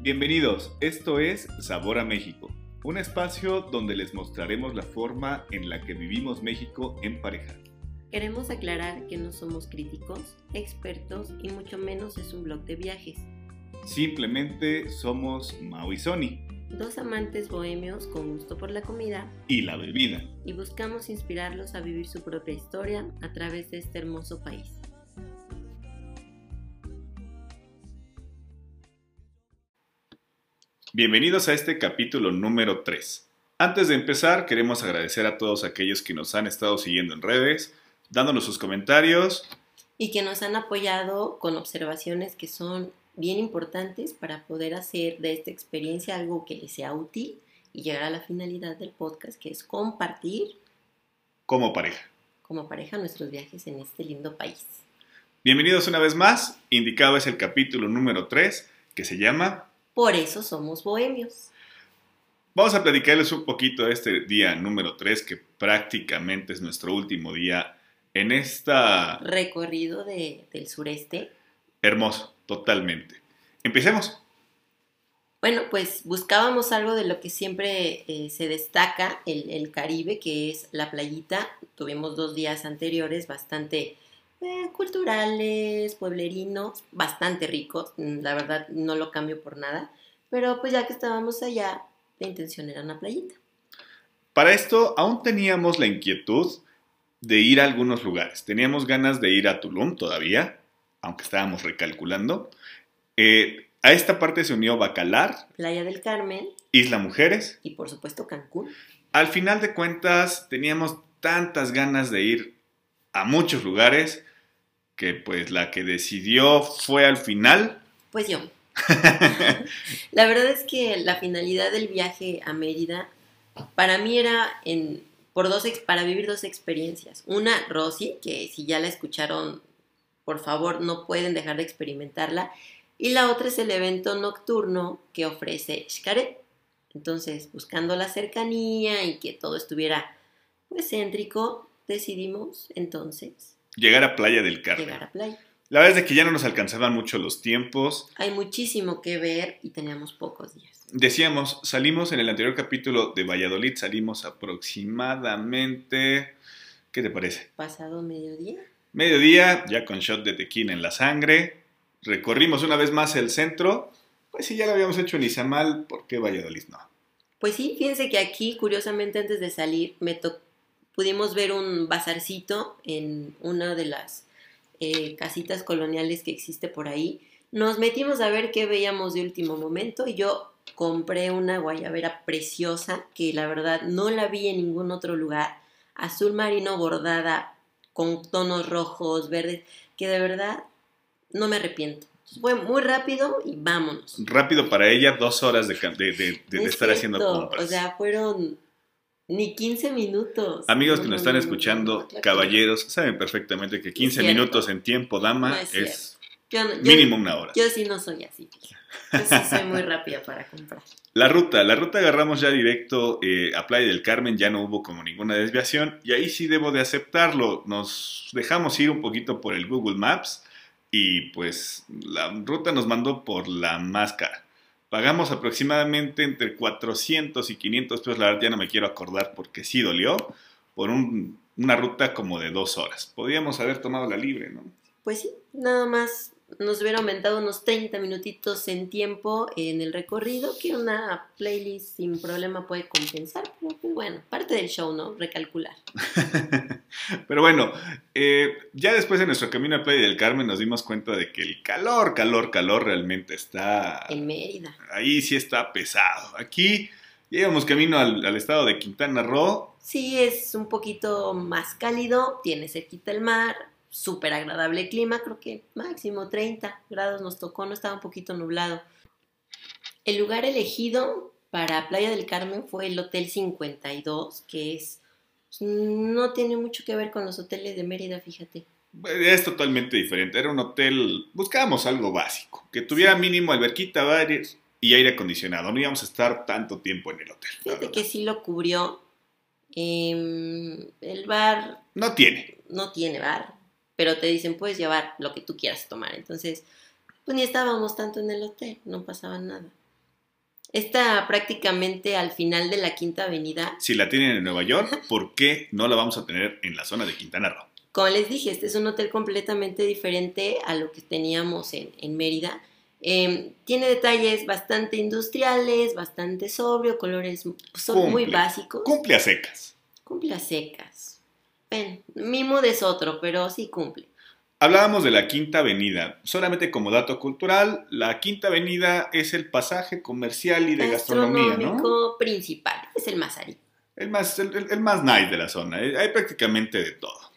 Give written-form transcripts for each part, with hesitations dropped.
Bienvenidos, esto es Sabor a México, un espacio donde les mostraremos la forma en la que vivimos México en pareja. Queremos aclarar que no somos críticos, expertos y mucho menos es un blog de viajes. Simplemente somos Mau y Sonny, dos amantes bohemios con gusto por la comida y la bebida, y buscamos inspirarlos a vivir su propia historia a través de este hermoso país. Bienvenidos a este capítulo número 3. Antes de empezar, queremos agradecer a todos aquellos que nos han estado siguiendo en redes, dándonos sus comentarios. Y que nos han apoyado con observaciones que son bien importantes para poder hacer de esta experiencia algo que les sea útil y llegar a la finalidad del podcast, que es compartir como pareja nuestros viajes en este lindo país. Bienvenidos una vez más. Indicado es el capítulo número 3, que se llama Por eso somos bohemios. Vamos a platicarles un poquito de este día número 3, que prácticamente es nuestro último día en esta recorrido del sureste. Hermoso, totalmente. Empecemos. Bueno, pues buscábamos algo de lo que siempre se destaca, el Caribe, que es la playita. Tuvimos 2 días anteriores bastante culturales, pueblerinos, bastante ricos, la verdad no lo cambio por nada, pero pues ya que estábamos allá, la intención era una playita. Para esto aún teníamos la inquietud de ir a algunos lugares, teníamos ganas de ir a Tulum todavía, aunque estábamos recalculando. A esta parte se unió Bacalar, Playa del Carmen, Isla Mujeres y por supuesto Cancún. Al final de cuentas teníamos tantas ganas de ir a muchos lugares que pues la que decidió fue al final pues yo. La verdad es que la finalidad del viaje a Mérida para mí era para vivir 2 experiencias. Una, Rosy, que si ya la escucharon, por favor, no pueden dejar de experimentarla. Y la otra es el evento nocturno que ofrece Xcaret. Entonces, buscando la cercanía y que todo estuviera pues céntrico, decidimos entonces llegar a Playa del Carmen. La verdad es que ya no nos alcanzaban mucho los tiempos. Hay muchísimo que ver y teníamos pocos días. Decíamos, salimos en el anterior capítulo de Valladolid, salimos aproximadamente, ¿qué te parece? Pasado mediodía. Mediodía, ya con shot de tequila en la sangre. Recorrimos una vez más el centro. Pues si ya lo habíamos hecho en Isamal, ¿por qué Valladolid no? Pues sí, fíjense que aquí, curiosamente, antes de salir, pudimos ver un bazarcito en una de las casitas coloniales que existe por ahí. Nos metimos a ver qué veíamos de último momento y yo compré una guayabera preciosa que la verdad no la vi en ningún otro lugar, azul marino bordada con tonos rojos, verdes, que de verdad no me arrepiento. Fue muy rápido y vámonos. Rápido para ella, 2 horas de estar haciendo compras. O sea, fueron ni 15 minutos. Amigos que nos están escuchando, caballeros, saben perfectamente que 15 minutos en tiempo, dama, es mínimo una hora. Yo sí no soy así. Yo sí soy muy rápida para comprar. La ruta agarramos ya directo a Playa del Carmen, ya no hubo como ninguna desviación. Y ahí sí debo de aceptarlo, nos dejamos ir un poquito por el Google Maps y pues la ruta nos mandó por la más cara. Pagamos aproximadamente entre 400 y 500 pesos, la verdad ya no me quiero acordar porque sí dolió, por una ruta como de 2 horas. Podíamos haber tomado la libre, ¿no? Pues sí, nada más nos hubiera aumentado unos 30 minutitos en tiempo en el recorrido, que una playlist sin problema puede compensar, pero bueno, parte del show, ¿no? Recalcular. Pero bueno, ya después de nuestro camino a Playa del Carmen nos dimos cuenta de que el calor realmente está en Mérida. Ahí sí está pesado. Aquí llevamos camino al estado de Quintana Roo. Sí, es un poquito más cálido, tiene cerquita el mar. Súper agradable clima, creo que máximo 30 grados nos tocó, no estaba un poquito nublado. El lugar elegido para Playa del Carmen fue el Hotel 52, que no tiene mucho que ver con los hoteles de Mérida, fíjate. Es totalmente diferente, era un hotel, buscábamos algo básico, que tuviera mínimo alberquita, bares y aire acondicionado, no íbamos a estar tanto tiempo en el hotel. Fíjate que sí lo cubrió, el bar no tiene bar. Pero te dicen, puedes llevar lo que tú quieras tomar. Entonces, pues ni estábamos tanto en el hotel, no pasaba nada. Está prácticamente al final de la Quinta Avenida. Si la tienen en Nueva York, ¿por qué no la vamos a tener en la zona de Quintana Roo? Como les dije, este es un hotel completamente diferente a lo que teníamos en Mérida. Tiene detalles bastante industriales, bastante sobrio, colores son muy básicos. Cumple a secas. Cumple a secas. Ven, mimo de otro, pero sí cumple. Hablábamos de la Quinta Avenida. Solamente como dato cultural, la Quinta Avenida es el pasaje comercial y de gastronomía, ¿no? Principal, es el más árido. El más nice de la zona. Hay prácticamente de todo.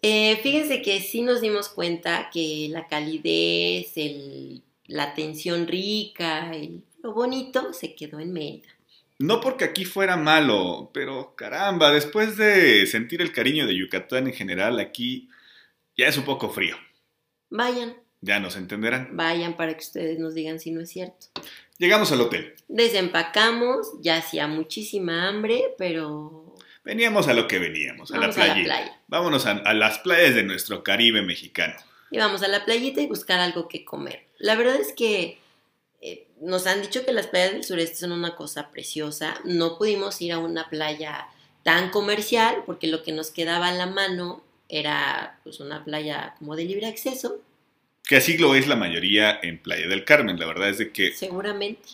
Fíjense que sí nos dimos cuenta que la calidez, la atención rica, lo bonito se quedó en Mérida. No porque aquí fuera malo, pero caramba, después de sentir el cariño de Yucatán en general, aquí ya es un poco frío. Vayan. Ya nos entenderán. Vayan para que ustedes nos digan si no es cierto. Llegamos al hotel. Desempacamos, ya hacía muchísima hambre, pero... Veníamos a lo que veníamos, a la playa. Vámonos a las playas de nuestro Caribe mexicano. Y vamos a la playita y buscar algo que comer. La verdad es que nos han dicho que las playas del sureste son una cosa preciosa. No pudimos ir a una playa tan comercial porque lo que nos quedaba a la mano era pues una playa como de libre acceso. Que así lo es la mayoría en Playa del Carmen, la verdad es de que... Seguramente.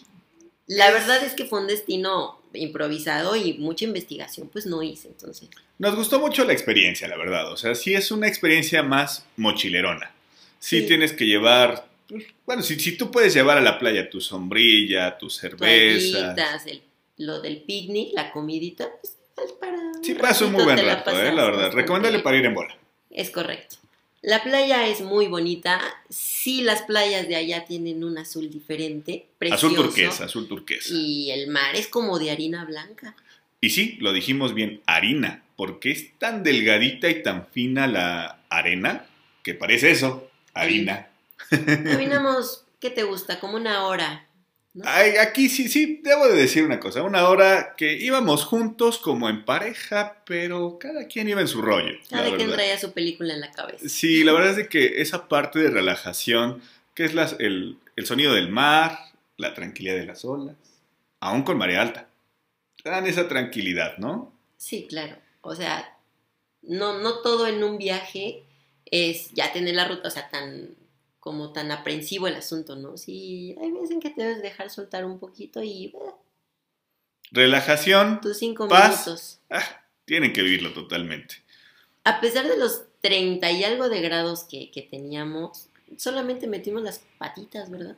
La verdad es que fue un destino... improvisado y mucha investigación pues no hice, entonces. Nos gustó mucho la experiencia, la verdad, o sea, sí es una experiencia más mochilerona. Sí, sí. Tienes que llevar, bueno, si tú puedes llevar a la playa tu sombrilla, tus cervezas. Toallitas, lo del picnic, la comidita, pues para... Sí, pasó un muy buen rato, la verdad. Recomendable para ir en bola. Es correcto. La playa es muy bonita, sí, las playas de allá tienen un azul diferente, precioso. Azul turquesa. Y el mar es como de harina blanca. Y sí, lo dijimos bien, harina, porque es tan delgadita y tan fina la arena que parece eso, harina. Caminamos, ¿qué te gusta? Como una hora, ¿no? Ay, aquí sí, debo de decir una cosa, una hora que íbamos juntos como en pareja, pero cada quien iba en su rollo. Cada quien traía su película en la cabeza. Sí, la verdad es de que esa parte de relajación, que es el sonido del mar, la tranquilidad de las olas, aún con marea alta, te dan esa tranquilidad, ¿no? Sí, claro, o sea, no todo en un viaje es ya tener la ruta, o sea, tan aprensivo el asunto, ¿no? Sí, hay veces en que te debes dejar soltar un poquito y... Relajación, tus 5 minutos. Tienen que vivirlo totalmente. A pesar de los 30 y algo de grados que teníamos, solamente metimos las patitas, ¿verdad?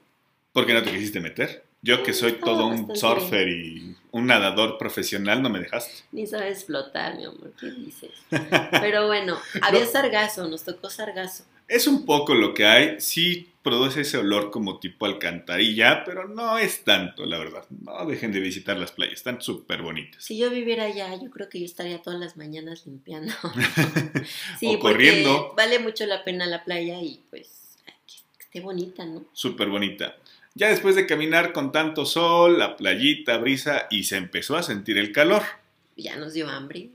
¿Por qué no te quisiste meter? Yo que soy todo un surfer y un nadador profesional, no me dejaste. Ni sabes flotar, mi amor, ¿qué dices? Pero bueno, había sargazo, nos tocó sargazo. Es un poco lo que hay, sí produce ese olor como tipo alcantarilla, pero no es tanto, la verdad. No dejen de visitar las playas, están súper bonitas. Si yo viviera allá, yo creo que yo estaría todas las mañanas limpiando. Sí, o corriendo. Vale mucho la pena la playa y pues que esté bonita, ¿no? Súper bonita. Ya después de caminar con tanto sol, la playita, brisa, y se empezó a sentir el calor. Ya nos dio hambre.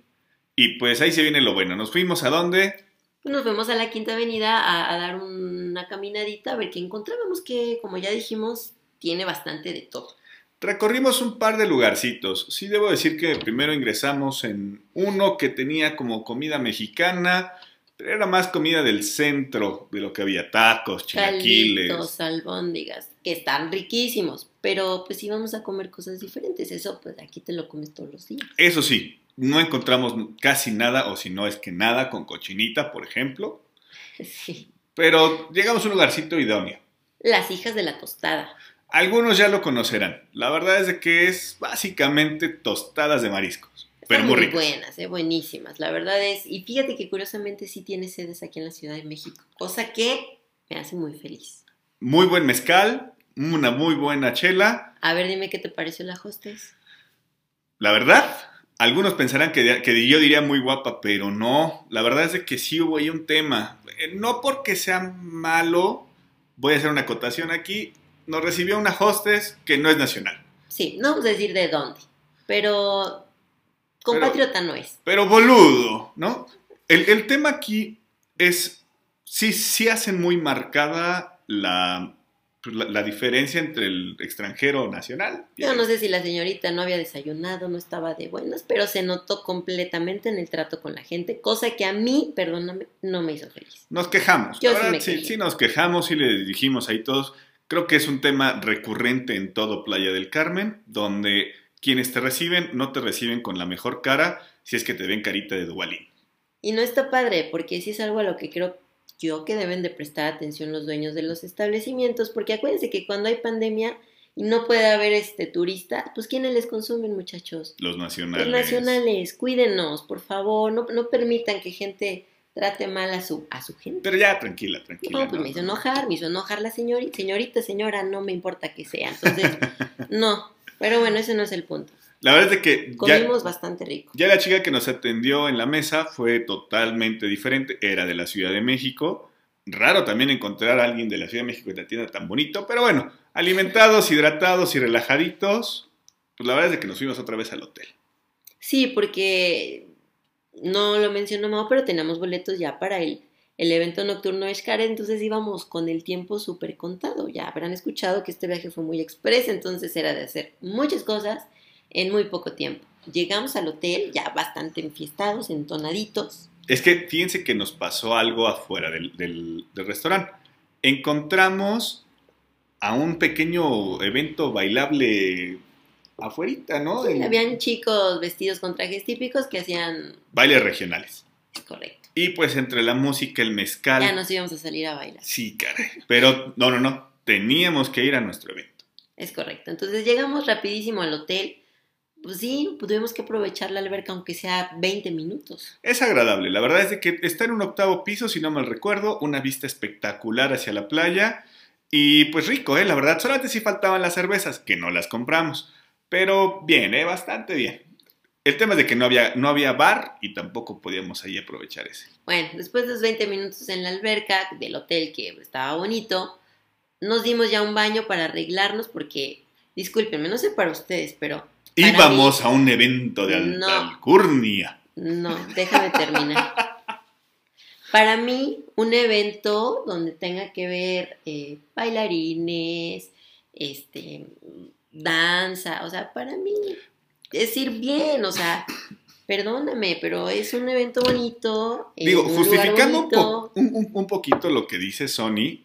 Y pues ahí se viene lo bueno. ¿Nos fuimos a dónde? Nos fuimos a la Quinta Avenida a dar una caminadita a ver qué encontrábamos, que como ya dijimos, tiene bastante de todo. Recorrimos un par de lugarcitos. Sí debo decir que primero ingresamos en uno que tenía como comida mexicana, pero era más comida del centro de lo que había, tacos, chilaquiles. Calitos, albóndigas, que están riquísimos, pero pues íbamos a comer cosas diferentes. Eso pues aquí te lo comes todos los días. Eso sí. No encontramos casi nada, o si no es que nada, con cochinita, por ejemplo. Sí. Pero llegamos a un lugarcito idóneo. Las hijas de la tostada. Algunos ya lo conocerán. La verdad es de que es básicamente tostadas de mariscos. Pero muy ricas. Buenas, buenísimas. La verdad es... Y fíjate que curiosamente sí tiene sedes aquí en la Ciudad de México. Cosa que me hace muy feliz. Muy buen mezcal, una muy buena chela. A ver, dime qué te pareció la hostess. La verdad... Algunos pensarán que yo diría muy guapa, pero no. La verdad es de que sí hubo ahí un tema. No porque sea malo, voy a hacer una acotación aquí. Nos recibió una hostess que no es nacional. Sí, no vamos a decir de dónde, pero compatriota no es. Pero boludo, ¿no? El tema aquí es, sí hacen muy marcada la diferencia entre el extranjero nacional. No sé si la señorita no había desayunado, no estaba de buenas, pero se notó completamente en el trato con la gente, cosa que a mí, perdóname, no me hizo feliz. Nos quejamos. Sí nos quejamos y le dijimos ahí todos. Creo que es un tema recurrente en todo Playa del Carmen, donde quienes te reciben no te reciben con la mejor cara, si es que te ven carita de Duvalín. Y no está padre, porque sí es algo a lo que creo yo que deben de prestar atención los dueños de los establecimientos, porque acuérdense que cuando hay pandemia y no puede haber turistas, pues ¿quiénes les consumen, muchachos? Los nacionales. Los nacionales, cuídenos, por favor, no permitan que gente trate mal a su gente. Pero ya, tranquila. No, pues me hizo enojar la señora, no me importa que sea. Entonces, no, pero bueno, ese no es el punto. La verdad es que comimos bastante rico. Ya la chica que nos atendió en la mesa fue totalmente diferente, era de la Ciudad de México. Raro también encontrar a alguien de la Ciudad de México que te atienda tan bonito, pero bueno, alimentados, hidratados y relajaditos, pues la verdad es que nos fuimos otra vez al hotel. Sí, porque no lo mencionó Mau, pero teníamos boletos ya para el evento nocturno de Xcaret, entonces íbamos con el tiempo súper contado. Ya habrán escuchado que este viaje fue muy express, entonces era de hacer muchas cosas en muy poco tiempo. Llegamos al hotel ya bastante enfiestados, entonaditos. Es que fíjense que nos pasó algo afuera del restaurante. Encontramos a un pequeño evento bailable afuerita, ¿no? Sí, habían chicos vestidos con trajes típicos que hacían bailes regionales. Es correcto. Y pues entre la música, el mezcal, ya nos íbamos a salir a bailar. Sí, caray. Pero no. Teníamos que ir a nuestro evento. Es correcto. Entonces llegamos rapidísimo al hotel. Pues sí, tuvimos que aprovechar la alberca aunque sea 20 minutos. Es agradable. La verdad es que está en un octavo piso, si no mal recuerdo. Una vista espectacular hacia la playa. Y pues rico, ¿eh? La verdad, solamente sí faltaban las cervezas, que no las compramos. Pero bien, bastante bien. El tema es de que no había bar y tampoco podíamos ahí aprovechar ese. Bueno, después de los 20 minutos en la alberca del hotel, que estaba bonito, nos dimos ya un baño para arreglarnos porque, discúlpenme, no sé para ustedes, pero íbamos a un evento de alcurnia. No, déjame terminar. Para mí, un evento donde tenga que ver bailarines, danza, o sea, para mí es ir bien, o sea, perdóname, pero es un evento bonito. Digo, justificando bonito. Un poquito lo que dice Sonny,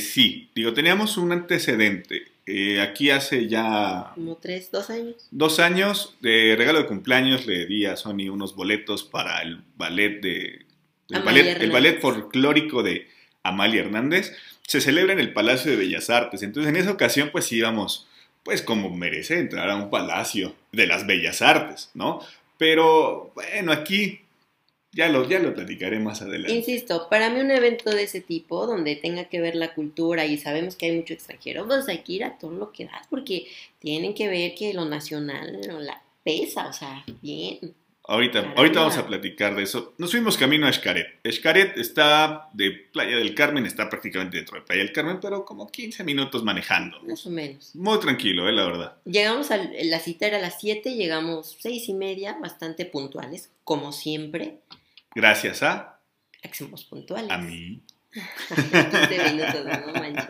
sí, digo, teníamos un antecedente, aquí hace ya como 2 años. 2 años, de regalo de cumpleaños le di a Sonny unos boletos para el ballet el ballet folclórico de Amalia Hernández. Se celebra en el Palacio de Bellas Artes, entonces en esa ocasión pues íbamos, pues como merece entrar a un palacio de las bellas artes, ¿no? Pero, bueno, aquí ya lo platicaré más adelante. Insisto, para mí un evento de ese tipo, donde tenga que ver la cultura y sabemos que hay mucho extranjero, pues hay que ir a todo lo que das, porque tienen que ver que lo nacional no la pesa, o sea, bien. Ahorita vamos a platicar de eso. Nos fuimos camino a Xcaret. Xcaret está de Playa del Carmen, está prácticamente dentro de Playa del Carmen, pero como 15 minutos manejando. Más o menos. Muy tranquilo, la verdad. Llegamos la cita era a las 7, llegamos 6:30, bastante puntuales, como siempre. Gracias a que somos puntuales. A mí. 15 minutos, no manches.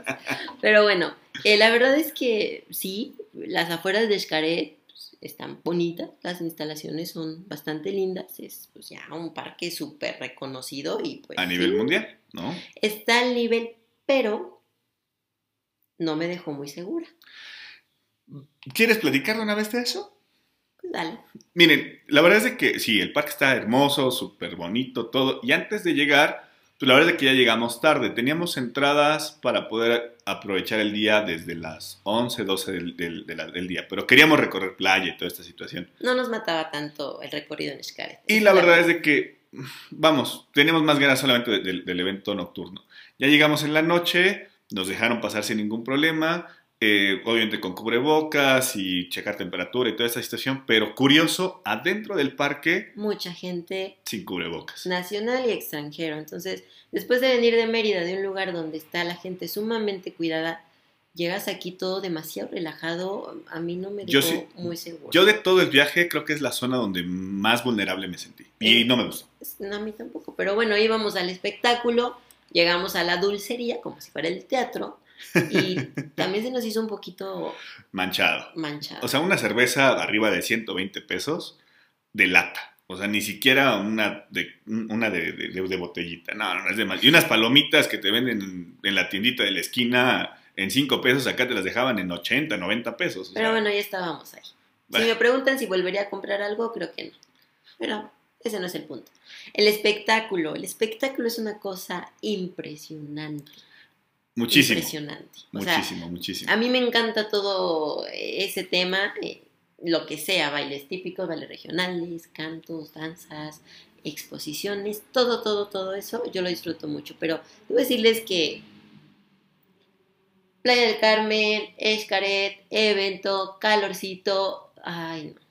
Pero bueno, la verdad es que sí, las afueras de Xcaret están bonitas, las instalaciones son bastante lindas, es pues ya un parque súper reconocido y pues a nivel mundial, ¿no? Está al nivel, pero no me dejó muy segura. ¿Quieres platicar de una vez de eso? Pues dale. Miren, la verdad es que sí, el parque está hermoso, súper bonito, todo, y antes de llegar, pues la verdad es que ya llegamos tarde, teníamos entradas para poder aprovechar el día desde las 11, 12 del día, pero queríamos recorrer playa y toda esta situación. No nos mataba tanto el recorrido en Xcaret. Y la verdad es de que, vamos, tenemos más ganas solamente del evento nocturno. Ya llegamos en la noche, nos dejaron pasar sin ningún problema, obviamente con cubrebocas y checar temperatura y toda esa situación, pero curioso, adentro del parque mucha gente sin cubrebocas, nacional y extranjero. Entonces, después de venir de Mérida, de un lugar donde está la gente sumamente cuidada, llegas aquí todo demasiado relajado. A mí no me dejó muy seguro. Yo de todo el viaje creo que es la zona donde más vulnerable me sentí y no me gustó. No, a mí tampoco, pero bueno, íbamos al espectáculo. Llegamos a la dulcería, como si fuera el teatro, y también se nos hizo un poquito... Manchado. O sea, una cerveza arriba de 120 pesos de lata. O sea, ni siquiera una de botellita. No, es de más. Y unas palomitas que te venden en la tiendita de la esquina en 5 pesos, acá te las dejaban en 80, 90 pesos. Pero bueno, ya estábamos ahí. Vale. Si me preguntan si volvería a comprar algo, creo que no. Pero ese no es el punto. El espectáculo es una cosa impresionante. Muchísimo. Impresionante. Muchísimo. A mí me encanta todo ese tema. Lo que sea, bailes típicos, bailes regionales, cantos, danzas, exposiciones, todo eso, yo lo disfruto mucho. Pero debo decirles que Playa del Carmen, Xcaret, evento, calorcito, ay no.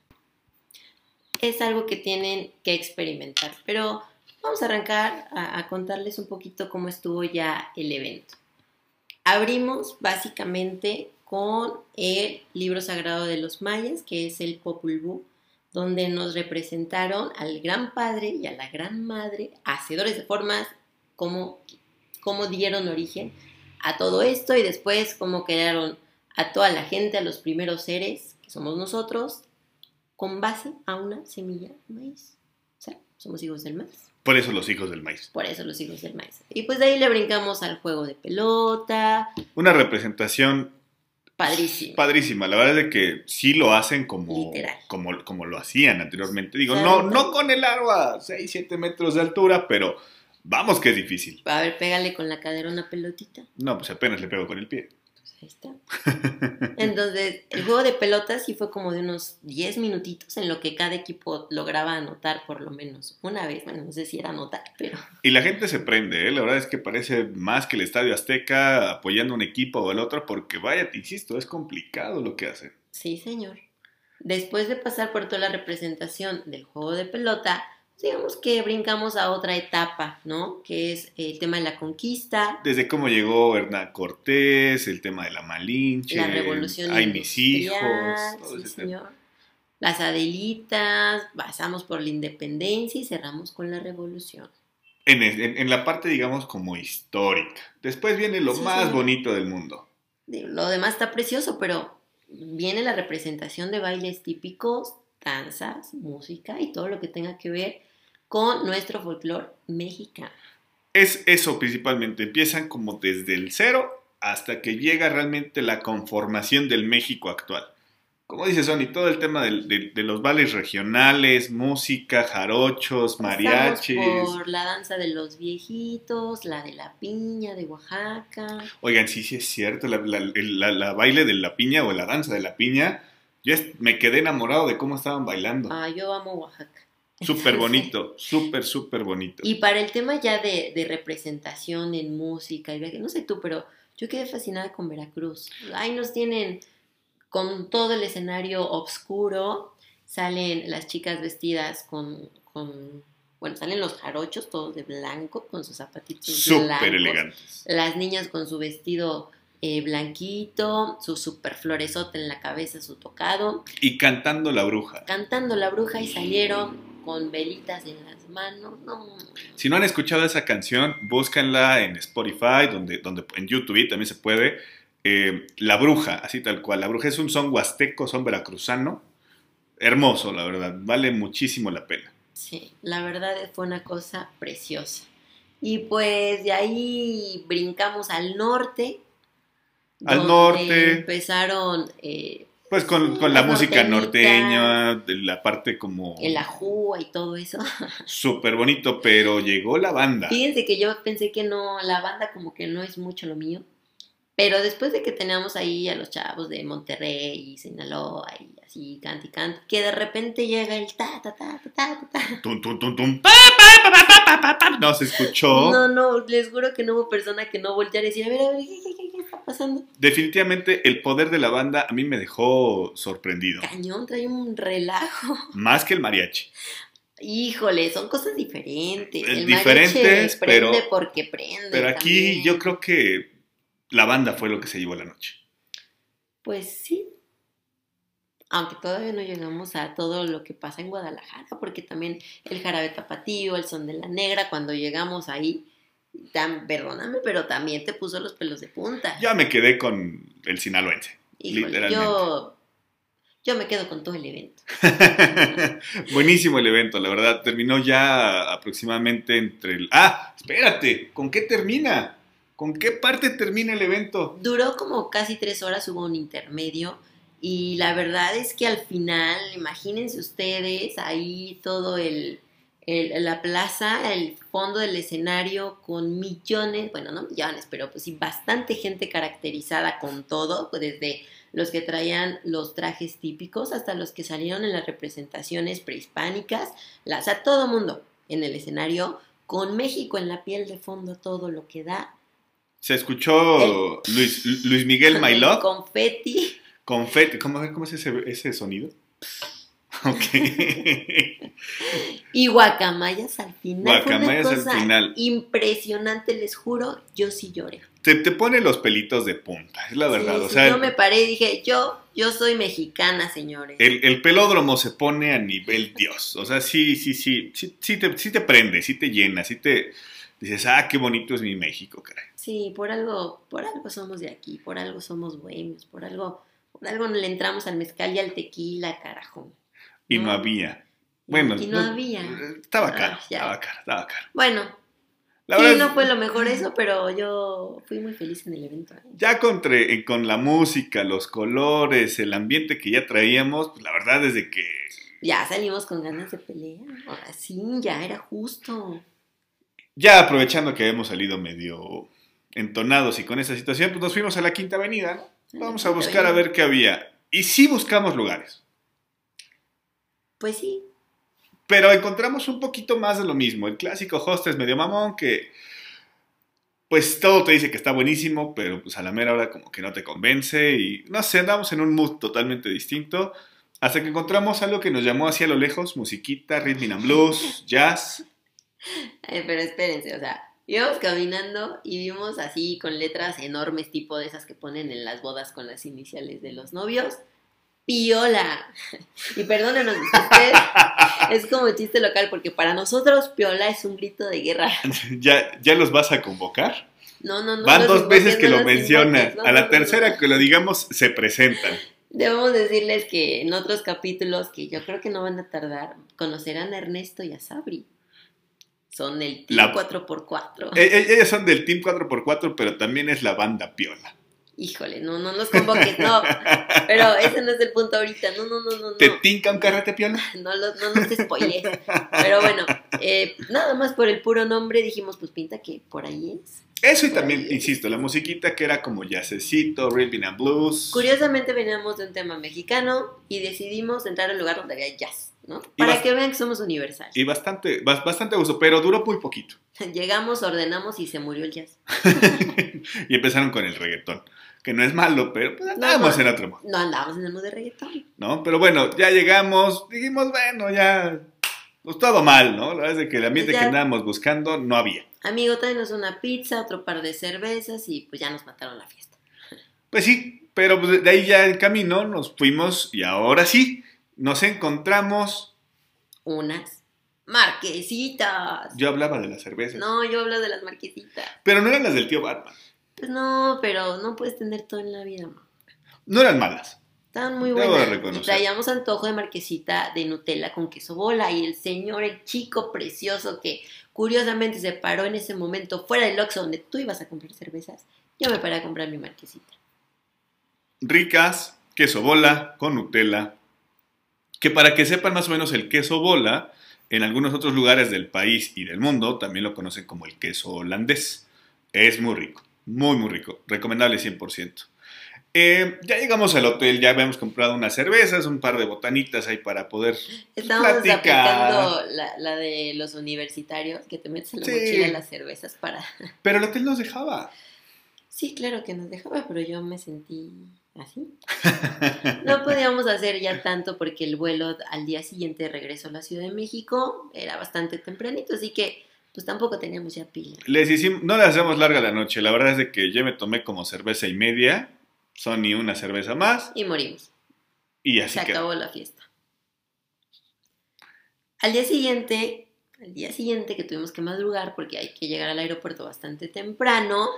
Es algo que tienen que experimentar. Pero vamos a arrancar a contarles un poquito cómo estuvo ya el evento. Abrimos básicamente con el libro sagrado de los mayas, que es el Popol Vuh, donde nos representaron al gran padre y a la gran madre, hacedores de formas, cómo dieron origen a todo esto y después cómo crearon a toda la gente, a los primeros seres, que somos nosotros, con base a una semilla de maíz. O sea, somos hijos del maíz. Por eso los hijos del maíz. Y pues de ahí le brincamos al juego de pelota. Una representación... Padrísima, la verdad es que sí lo hacen como lo hacían anteriormente. Digo, no con el aro a 6, 7 metros de altura, pero vamos que es difícil. A ver, pégale con la cadera una pelotita. No, pues apenas le pego con el pie. Pues ahí está. Entonces, el juego de pelotas sí fue como de unos 10 minutitos en lo que cada equipo lograba anotar por lo menos una vez. Bueno, no sé si era anotar, pero... Y la gente se prende, ¿eh? La verdad es que parece más que el Estadio Azteca apoyando a un equipo o el otro, porque vaya, te insisto, es complicado lo que hacen. Sí, señor. Después de pasar por toda la representación del juego de pelota... Digamos que brincamos a otra etapa, ¿no? Que es el tema de la conquista. Desde cómo llegó Hernán Cortés, el tema de la Malinche. La revolución industrial. Ay, mis hijos. Todo sí, ese señor. Tema. Las Adelitas, pasamos por la independencia y cerramos con la revolución. En la parte, digamos, como histórica. Después viene lo más bonito del mundo. Lo demás está precioso, pero viene la representación de bailes típicos, danzas, música y todo lo que tenga que ver con nuestro folclore mexicano. Es eso principalmente, empiezan como desde el cero hasta que llega realmente la conformación del México actual. Como dice Sonny, todo el tema de los bailes regionales, música, jarochos, mariachis. Pasamos por la danza de los viejitos, la de la piña de Oaxaca. Oigan, sí es cierto, la baile de la piña o la danza de la piña. Yo me quedé enamorado de cómo estaban bailando. Ah, yo amo Oaxaca. Súper bonito, súper bonito. Y para el tema ya de representación en música y viaje, no sé tú, pero yo quedé fascinada con Veracruz. Ahí nos tienen con todo el escenario oscuro, salen las chicas vestidas bueno, salen los jarochos todos de blanco con sus zapatitos super blancos. Súper elegantes. Las niñas con su vestido blanquito, su super floresota en la cabeza, su tocado. Y cantando La Bruja. Y salieron con velitas en las manos. No. Si no han escuchado esa canción, búscanla en Spotify, donde en YouTube también se puede. La Bruja, así tal cual. La Bruja es un son huasteco, son veracruzano. Hermoso, la verdad. Vale muchísimo la pena. Sí, la verdad fue una cosa preciosa. Y pues de ahí brincamos al norte. Empezaron... pues con la música norteña, la parte como... El ajúa y todo eso. Súper bonito, pero llegó la banda. Fíjense que yo pensé que no, la banda como que no es mucho lo mío. Pero después de que teníamos ahí a los chavos de Monterrey y Sinaloa y así, canti, que de repente llega el ta. Tum. No se escuchó. No, les juro que no hubo persona que no volteara y decir, a ver, ¿qué está pasando? Definitivamente el poder de la banda a mí me dejó sorprendido. Cañón, trae un relajo. Más que el mariachi. Híjole, son cosas diferentes. El mariachi prende pero, porque prende. Pero aquí también. Yo creo que... La banda fue lo que se llevó la noche. Pues sí. Aunque todavía no llegamos a todo lo que pasa en Guadalajara, porque también el jarabe tapatío, el son de la negra, cuando llegamos ahí, perdóname, pero también te puso los pelos de punta. Ya me quedé con el sinaloense. Híjole, literalmente. Yo me quedo con todo el evento. Buenísimo el evento, la verdad. Terminó ya aproximadamente entre el... ¡Ah! Espérate, ¿con qué termina? ¿Con qué parte termina el evento? Duró como casi 3 horas, hubo un intermedio. Y la verdad es que al final, imagínense ustedes, ahí todo la plaza, el fondo del escenario con millones, bueno, no millones, pero pues sí, bastante gente caracterizada con todo, pues desde los que traían los trajes típicos hasta los que salieron en las representaciones prehispánicas, o sea, todo mundo en el escenario, con México en la piel de fondo, todo lo que da. Se escuchó el, Luis Miguel My Love. Confeti. Confeti, ¿cómo es ese sonido? Ok. Y guacamayas al final. Guacamayas fue una cosa al final. Impresionante, les juro, yo sí lloré. Te pone los pelitos de punta, es la verdad. Sí, o sea, yo me paré y dije, yo soy mexicana, señores. El pelódromo se pone a nivel Dios. O sea, sí te prende, sí te llena, sí te dices, ah, qué bonito es mi México, caray. Sí, por algo somos de aquí, por algo somos bohemios, por algo le entramos al mezcal y al tequila, carajón. Y no había. Bueno, y no había. Estaba caro. Bueno, la verdad, sí, no fue lo mejor eso, pero yo fui muy feliz en el evento. Ya con la música, los colores, el ambiente que ya traíamos, pues la verdad desde que... Ya salimos con ganas de pelea, ahora sí, ya era justo. Ya aprovechando que habíamos salido medio entonados y con esa situación, pues nos fuimos a la Quinta Avenida, ¿no? Vamos a buscar a ver qué había. Y sí buscamos lugares. Pues sí. Pero encontramos un poquito más de lo mismo. El clásico hostes medio mamón que, pues todo te dice que está buenísimo, pero pues a la mera hora como que no te convence y no sé, andamos en un mood totalmente distinto. Hasta que encontramos algo que nos llamó hacia lo lejos, musiquita, rhythm and blues, jazz. Ay, pero espérense, o sea, íbamos caminando y vimos así con letras enormes tipo de esas que ponen en las bodas con las iniciales de los novios. Piola, y perdónenos ustedes, es como chiste local porque para nosotros Piola es un grito de guerra. ¿Ya los vas a convocar? No. Van 2 veces que lo mencionan, a la tercera que lo digamos se presentan. Debemos decirles que en otros capítulos, que yo creo que no van a tardar, conocerán a Ernesto y a Sabri. Son del Team 4x4. Ellas son del Team 4x4, pero también es la banda Piola. Híjole, no nos convoques, no. Pero ese no es el punto ahorita, no. ¿Te tinca un carrete, Piola? No te spoilees. Pero bueno, nada más por el puro nombre dijimos, pues pinta que por ahí es. Eso y también, insisto, la musiquita que era como jazzecito, rhythm and blues. Curiosamente veníamos de un tema mexicano y decidimos entrar a un lugar donde había jazz, ¿no? Para que vean que somos universales. Y bastante gusto, pero duró muy poquito. Llegamos, ordenamos y se murió el jazz. Y empezaron con el reggaetón, que no es malo, pero pues andábamos en otro modo. No andábamos en el modo de reggaetón. No, pero bueno, ya llegamos, dijimos, bueno, ya, pues todo mal, ¿no? La verdad es que el ambiente ya, que andábamos buscando no había. Amigo, tráenos una pizza, otro par de cervezas y pues ya nos mataron la fiesta. Pues sí, pero pues de ahí ya el camino nos fuimos y ahora sí, nos encontramos... Unas... ¡marquesitas! Yo hablaba de las cervezas. No, yo hablaba de las marquesitas. Pero no eran las del tío Batman. Pues no, pero no puedes tener todo en la vida, mamá. No eran malas. Estaban muy buenas. Y traíamos antojo de marquesita de Nutella con queso bola. Y el señor, el chico precioso que curiosamente se paró en ese momento fuera del Oxxo donde tú ibas a comprar cervezas, yo me paré a comprar mi marquesita. Ricas, queso bola con Nutella. Que para que sepan más o menos el queso bola... En algunos otros lugares del país y del mundo también lo conocen como el queso holandés. Es muy rico, muy muy rico, recomendable 100%. Ya llegamos al hotel, ya habíamos comprado unas cervezas, un par de botanitas ahí para poder platicar. Estábamos aplicando la de los universitarios, que te metes en la mochila las cervezas para... Pero el hotel nos dejaba. Sí, claro que nos dejaba, pero yo me sentí... ¿Así? No podíamos hacer ya tanto porque el vuelo al día siguiente de regreso a la Ciudad de México era bastante tempranito, así que pues tampoco teníamos ya pila. No le hacemos larga la noche, la verdad es de que yo me tomé como cerveza y media, Sonny una cerveza más. Y morimos. Y así se acabó la fiesta. Al día siguiente al día siguiente, que tuvimos que madrugar porque hay que llegar al aeropuerto bastante temprano,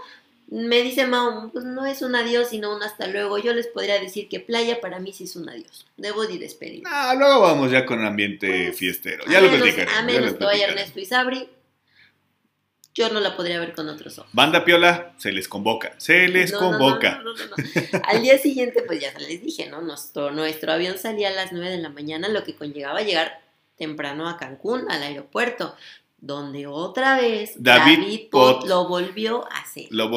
me dice Mau, pues no es un adiós, sino un hasta luego. Yo les podría decir que playa para mí sí es un adiós. Debo de despedir. Ah, luego vamos ya con ambiente pues, fiestero. Ya lo platicaremos. A menos que vaya Ernesto y Sabri, yo no la podría ver con otros ojos. Banda Piola, se les convoca, se les convoca. No. Al día siguiente, pues ya les dije, ¿no? Nuestro avión salía a las 9 de la mañana, lo que conllevaba llegar temprano a Cancún, al aeropuerto, donde otra vez David Pot lo volvió a hacer. La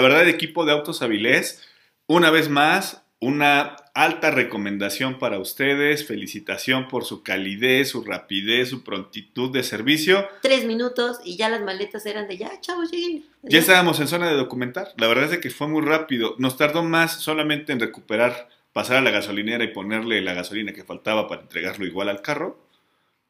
verdad, el equipo de Autos Avilés, una vez más, una alta recomendación para ustedes. Felicitación por su calidez, su rapidez, su prontitud de servicio. 3 minutos y ya las maletas eran de ya, chavos, lleguen. Ya estábamos en zona de documentar. La verdad es que fue muy rápido. Nos tardó más solamente en recuperar, pasar a la gasolinera y ponerle la gasolina que faltaba para entregarlo igual al carro.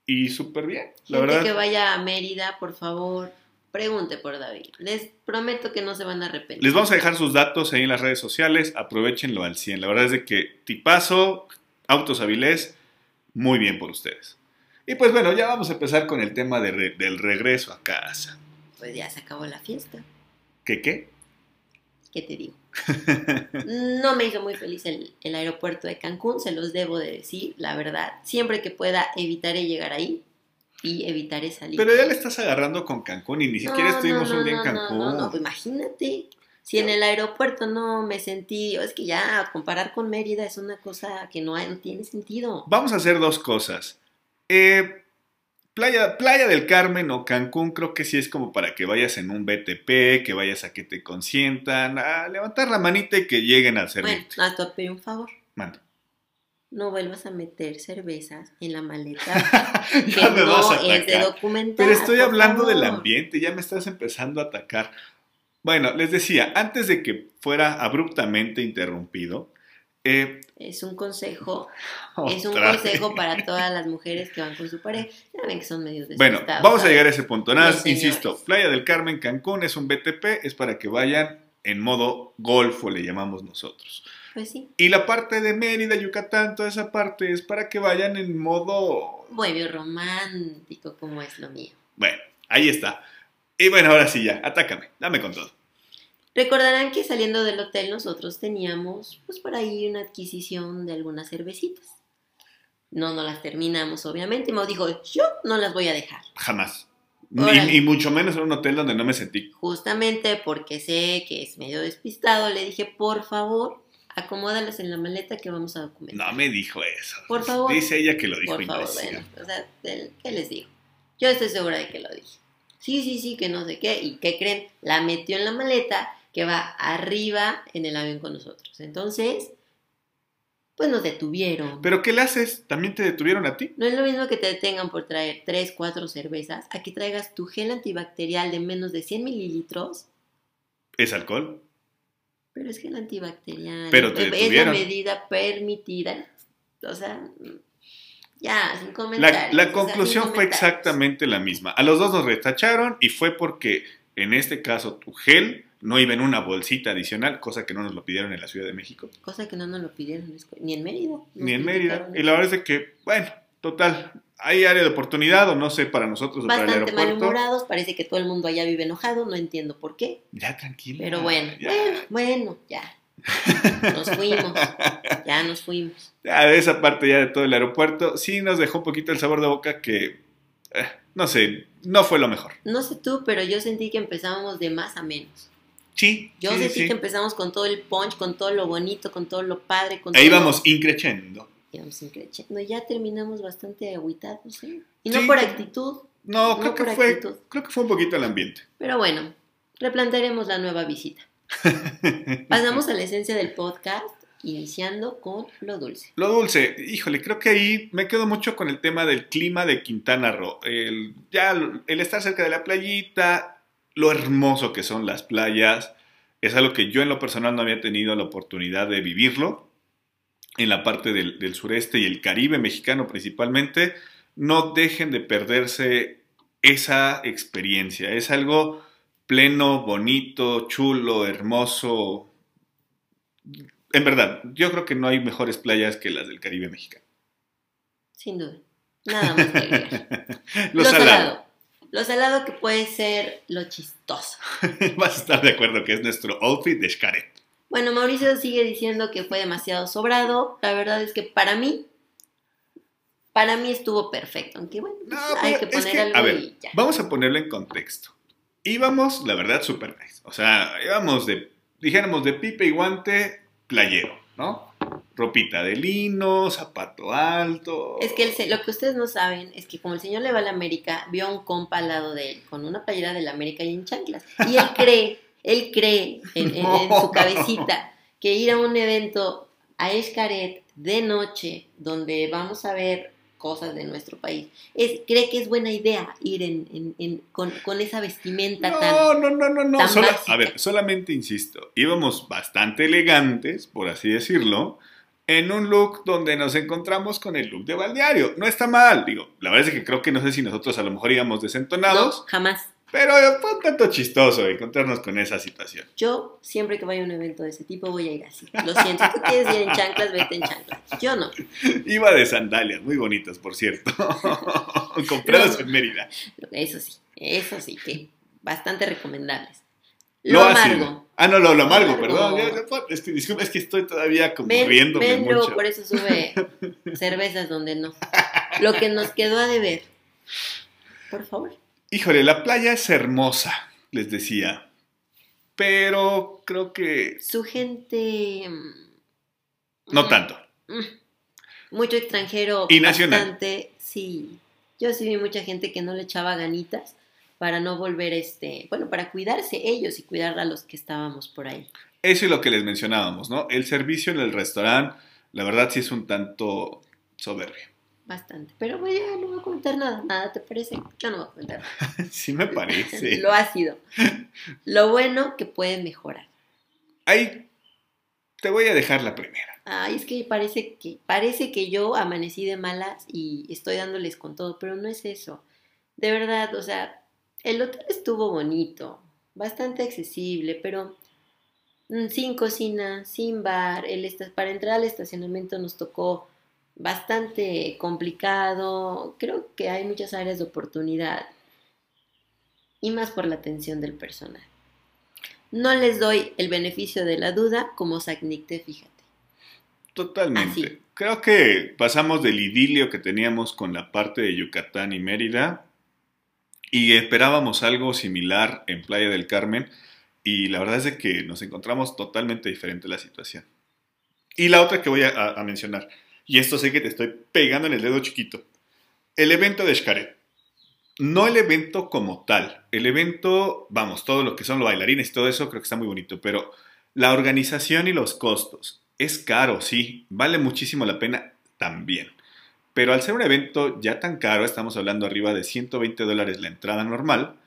Y súper bien, la verdad. Gente que vaya a Mérida, por favor, pregunte por David. Les prometo que no se van a arrepentir. Les vamos a dejar sus datos ahí en las redes sociales. Aprovechenlo al 100. La verdad es de que tipazo, Autos Avilés, muy bien por ustedes. Y pues bueno, ya vamos a empezar con el tema de del regreso a casa. Pues ya se acabó la fiesta. ¿Qué? ¿Qué te digo? No me hizo muy feliz el aeropuerto de Cancún, se los debo de decir, la verdad. Siempre que pueda evitaré llegar ahí y evitaré salir. Pero ya le estás agarrando con Cancún y ni siquiera estuvimos un día en Cancún. No, pues imagínate. Si en el aeropuerto no me sentí, es que ya comparar con Mérida es una cosa que no tiene sentido. Vamos a hacer dos cosas. Playa del Carmen o Cancún, creo que sí es como para que vayas en un BTP, que vayas a que te consientan, a levantar la manita y que lleguen a servirte. Bueno, hasta pedir un favor. Manda. No vuelvas a meter cervezas en la maleta. Ya que me vas a atacar. Es de documentar. Pero estoy hablando del ambiente, ya me estás empezando a atacar. Bueno, les decía, antes de que fuera abruptamente interrumpido. Es un consejo para todas las mujeres que van con su pareja. Ya ven que son medios despistados. Bueno, vamos a llegar a ese punto. Nada, insisto, señores. Playa del Carmen, Cancún es un BTP, es para que vayan en modo golfo, le llamamos nosotros. Pues sí. Y la parte de Mérida, Yucatán, toda esa parte es para que vayan en modo bohemio romántico, como es lo mío. Bueno, ahí está. Y bueno, ahora sí ya, atácame, dame con todo. Recordarán que saliendo del hotel nosotros teníamos, pues por ahí una adquisición de algunas cervecitas. No las terminamos, obviamente. Y Mau dijo, yo no las voy a dejar. Jamás. Y mucho menos en un hotel donde no me sentí. Justamente porque sé que es medio despistado, le dije, por favor, acomódalas en la maleta que vamos a documentar. No me dijo eso. Por favor. Dice ella que lo dijo. Por favor, bueno, o sea, ¿qué les digo? Yo estoy segura de que lo dije. Sí, que no sé qué. ¿Y qué creen? La metió en la maleta que va arriba en el avión con nosotros. Entonces, pues nos detuvieron. ¿Pero qué le haces? ¿También te detuvieron a ti? No es lo mismo que te detengan por traer 3, 4 cervezas, a que traigas tu gel antibacterial de menos de 100 mililitros. ¿Es alcohol? Pero es gel antibacterial. Pero te detuvieron. Es la medida permitida. O sea, ya, sin comentarios. La conclusión fue exactamente la misma. A los dos nos retacharon y fue porque, en este caso, tu gel no iba en una bolsita adicional, cosa que no nos lo pidieron en la Ciudad de México. Cosa que no nos lo pidieron, ni en Mérida. Ni en Mérida. Y la verdad es que, bueno, total, hay área de oportunidad o no sé, para nosotros bastante o para el aeropuerto. Bastante malhumorados, parece que todo el mundo allá vive enojado, no entiendo por qué. Ya, tranquilo. Pero bueno, ya. Nos fuimos. Ya, de esa parte ya de todo el aeropuerto, sí nos dejó un poquito el sabor de boca que, no sé, no fue lo mejor. No sé tú, pero yo sentí que empezábamos de más a menos. Sí, yo sentí que empezamos con todo el punch, con todo lo bonito, con todo lo padre. Con ahí todo vamos increciendo. Ya terminamos bastante agüitados, ¿sí? Y no por actitud. No, creo que fue un poquito el ambiente. Pero bueno, replantearemos la nueva visita. Pasamos a la esencia del podcast, iniciando con lo dulce. Lo dulce, híjole, creo que ahí me quedo mucho con el tema del clima de Quintana Roo. El estar cerca de la playita, lo hermoso que son las playas, es algo que yo en lo personal no había tenido la oportunidad de vivirlo. En la parte del sureste y el Caribe mexicano principalmente, no dejen de perderse esa experiencia. Es algo pleno, bonito, chulo, hermoso. En verdad, yo creo que no hay mejores playas que las del Caribe mexicano. Sin duda. Nada más que agregar. Lo salado. Lo salado que puede ser lo chistoso. Vas a estar de acuerdo que es nuestro outfit de Xcaret. Bueno, Mauricio sigue diciendo que fue demasiado sobrado. La verdad es que para mí estuvo perfecto. Aunque bueno, no, hay que poner algo a ver, y ya. Vamos a ponerlo en contexto. Íbamos, la verdad, súper nice. O sea, íbamos de pipe y guante playero, ¿no? Ropita de lino, zapato alto. Es que lo que ustedes no saben es que como el señor le va a la América, vio a un compa al lado de él con una playera de la América y en chanclas. Y él cree en su cabecita que ir a un evento a Xcaret de noche, donde vamos a ver cosas de nuestro país, cree que es buena idea ir con esa vestimenta tan básica. A ver, solamente insisto, íbamos bastante elegantes, por así decirlo, en un look donde nos encontramos con el look de balneario. No está mal, digo, la verdad es que creo que no sé si nosotros a lo mejor íbamos desentonados. No, jamás. Pero fue un tanto chistoso encontrarnos con esa situación. Yo, siempre que vaya a un evento de ese tipo, voy a ir así. Lo siento, tú quieres ir en chanclas, vete en chanclas. Yo no. Iba de sandalias, muy bonitas, por cierto. Compradas en Mérida. Eso sí, que bastante recomendables. Lo amargo. Ah, no, lo amargo, perdón. Disculpe, es que estoy todavía como riéndome mucho. Pero por eso sube cervezas donde no. Lo que nos quedó a deber. Por favor. Híjole, la playa es hermosa, les decía, pero creo que... Su gente... No tanto. Mucho extranjero. Y nacional. Bastante, sí. Yo sí vi mucha gente que no le echaba ganitas para no volver, para cuidarse ellos y cuidar a los que estábamos por ahí. Eso es lo que les mencionábamos, ¿no? El servicio en el restaurante, la verdad sí es un tanto soberbio. Bastante, pero no voy a comentar nada, ¿te parece? Yo no voy a comentar nada. Sí me parece. Lo ácido. Lo bueno que puede mejorar. Ahí te voy a dejar la primera. Ay, es que parece que yo amanecí de malas y estoy dándoles con todo, pero no es eso. De verdad, o sea, el hotel estuvo bonito, bastante accesible, pero sin cocina, sin bar, para entrar al estacionamiento nos tocó bastante complicado. Creo que hay muchas áreas de oportunidad y más por la atención del personal. No les doy el beneficio de la duda como Sagnicte, fíjate. Totalmente. Así. Creo que pasamos del idilio que teníamos con la parte de Yucatán y Mérida y esperábamos algo similar en Playa del Carmen y la verdad es que nos encontramos totalmente diferente la situación. Y la otra que voy a mencionar, y esto sé que te estoy pegando en el dedo chiquito, el evento de Xcaret. No el evento como tal. El evento, vamos, todo lo que son los bailarines y todo eso, creo que está muy bonito. Pero la organización y los costos. Es caro, sí. Vale muchísimo la pena también. Pero al ser un evento ya tan caro, estamos hablando arriba de $120 la entrada normal,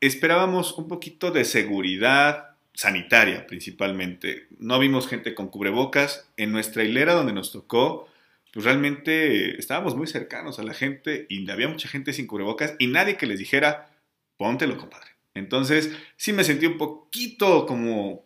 esperábamos un poquito de seguridad sanitaria principalmente. No vimos gente con cubrebocas. En nuestra hilera donde nos tocó, pues realmente estábamos muy cercanos a la gente y había mucha gente sin cubrebocas y nadie que les dijera, póntelo, compadre. Entonces, sí me sentí un poquito como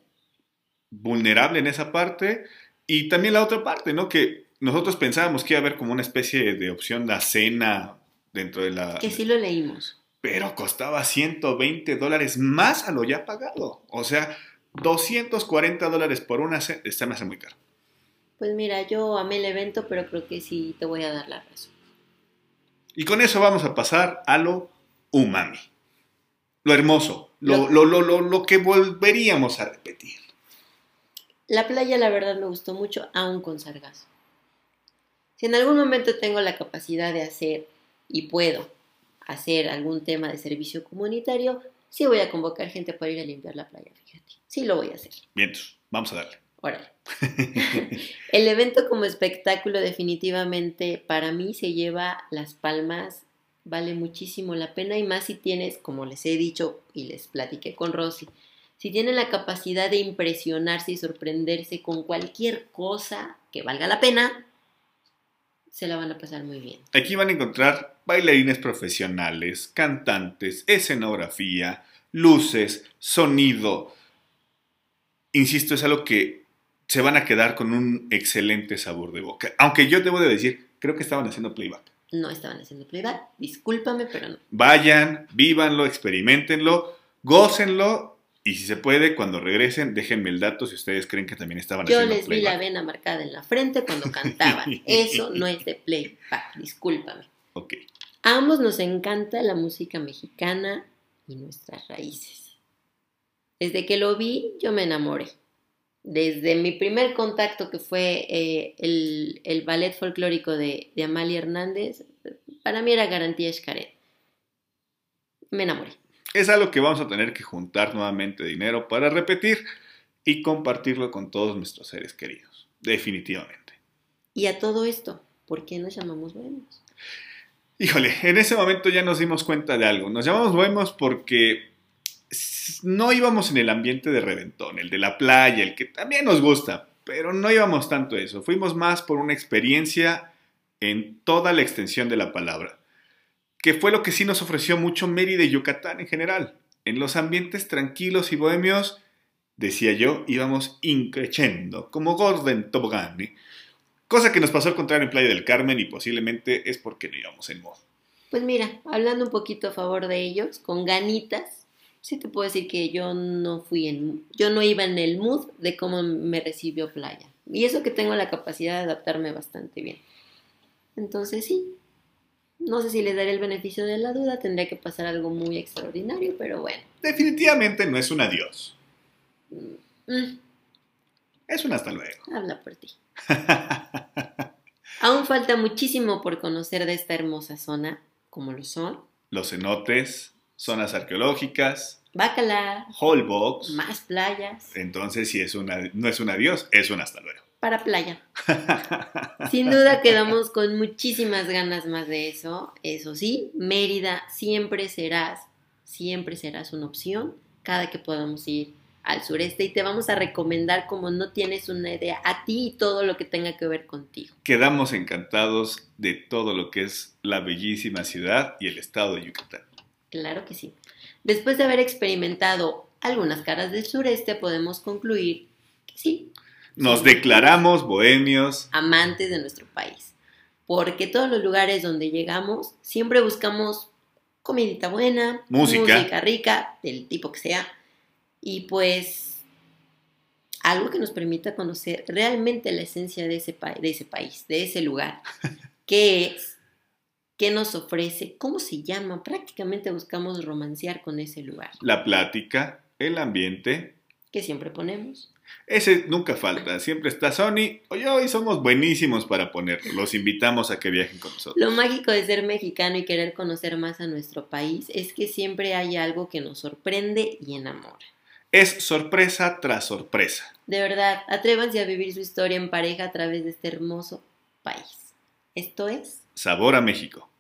vulnerable en esa parte y también la otra parte, ¿no? Que nosotros pensábamos que iba a haber como una especie de opción de cena dentro de la... Que sí lo leímos. Pero costaba $120 más a lo ya pagado. O sea, $240 por una cena. Esta me hace muy caro. Pues mira, yo amé el evento, pero creo que sí te voy a dar la razón. Y con eso vamos a pasar a lo umami. Lo hermoso, lo que volveríamos a repetir. La playa, la verdad, me gustó mucho, aún con sargazo. Si en algún momento tengo la capacidad de hacer, y puedo hacer algún tema de servicio comunitario, sí voy a convocar gente para ir a limpiar la playa, fíjate. Sí lo voy a hacer. Bien, vamos a darle. Órale. El evento como espectáculo definitivamente para mí se lleva las palmas, vale muchísimo la pena y más si tienes, como les he dicho y les platiqué con Rosy, si tienen la capacidad de impresionarse y sorprenderse con cualquier cosa que valga la pena, se la van a pasar muy bien. Aquí van a encontrar bailarines profesionales, cantantes, escenografía, luces, sonido. Insisto, es algo que se van a quedar con un excelente sabor de boca. Aunque yo debo de decir, creo que estaban haciendo playback. no estaban haciendo playback, discúlpame, pero no. Vayan, vívanlo, experimentenlo, gócenlo, y si se puede, cuando regresen, déjenme el dato si ustedes creen que también estaban haciendo playback. Yo les vi la vena marcada en la frente cuando cantaban. Eso no es de playback, discúlpame. Ok. A ambos nos encanta la música mexicana y nuestras raíces. Desde que lo vi, yo me enamoré. Desde mi primer contacto, que fue el ballet folclórico de Amalia Hernández, para mí era garantía Xcaret. Me enamoré. Es algo que vamos a tener que juntar nuevamente dinero para repetir y compartirlo con todos nuestros seres queridos. Definitivamente. Y a todo esto, ¿por qué nos llamamos bohemios? Híjole, en ese momento ya nos dimos cuenta de algo. Nos llamamos bohemios porque no íbamos en el ambiente de reventón, el de la playa, el que también nos gusta, pero no íbamos tanto a eso. Fuimos más por una experiencia en toda la extensión de la palabra, que fue lo que sí nos ofreció mucho Mérida y Yucatán en general. En los ambientes tranquilos y bohemios, decía yo, íbamos increciendo, como gorda en tobogán, ¿eh? Cosa que nos pasó al contrario en Playa del Carmen, y posiblemente es porque no íbamos en modo. Pues mira, hablando un poquito a favor de ellos, con ganitas, sí te puedo decir que yo no iba en el mood de cómo me recibió Playa. Y eso que tengo la capacidad de adaptarme bastante bien. Entonces sí, no sé si les daré el beneficio de la duda, tendría que pasar algo muy extraordinario, pero bueno. Definitivamente no es un adiós. Es un hasta luego. Habla por ti. Aún falta muchísimo por conocer de esta hermosa zona, como lo son los cenotes, zonas arqueológicas, Bacalar, Holbox, más playas. Entonces sí, no es un adiós, es un hasta luego. Para playa. Sin duda quedamos con muchísimas ganas más de eso. Eso sí, Mérida siempre serás una opción cada que podamos ir al sureste, y te vamos a recomendar como no tienes una idea a ti y todo lo que tenga que ver contigo. Quedamos encantados de todo lo que es la bellísima ciudad y el estado de Yucatán. Claro que sí. Después de haber experimentado algunas caras del sureste, podemos concluir que sí. Nos declaramos bohemios. Amantes de nuestro país. Porque todos los lugares donde llegamos, siempre buscamos comidita buena, música rica, del tipo que sea. Y pues, algo que nos permita conocer realmente la esencia de ese país, de ese lugar. Que es, ¿qué nos ofrece? ¿Cómo se llama? Prácticamente buscamos romancear con ese lugar. La plática, el ambiente. Que siempre ponemos. Ese nunca falta, siempre está Sonny. Hoy somos buenísimos para ponerlo. Los invitamos a que viajen con nosotros. Lo mágico de ser mexicano y querer conocer más a nuestro país es que siempre hay algo que nos sorprende y enamora. Es sorpresa tras sorpresa. De verdad, atrévanse a vivir su historia en pareja a través de este hermoso país. Esto es Sabor a México.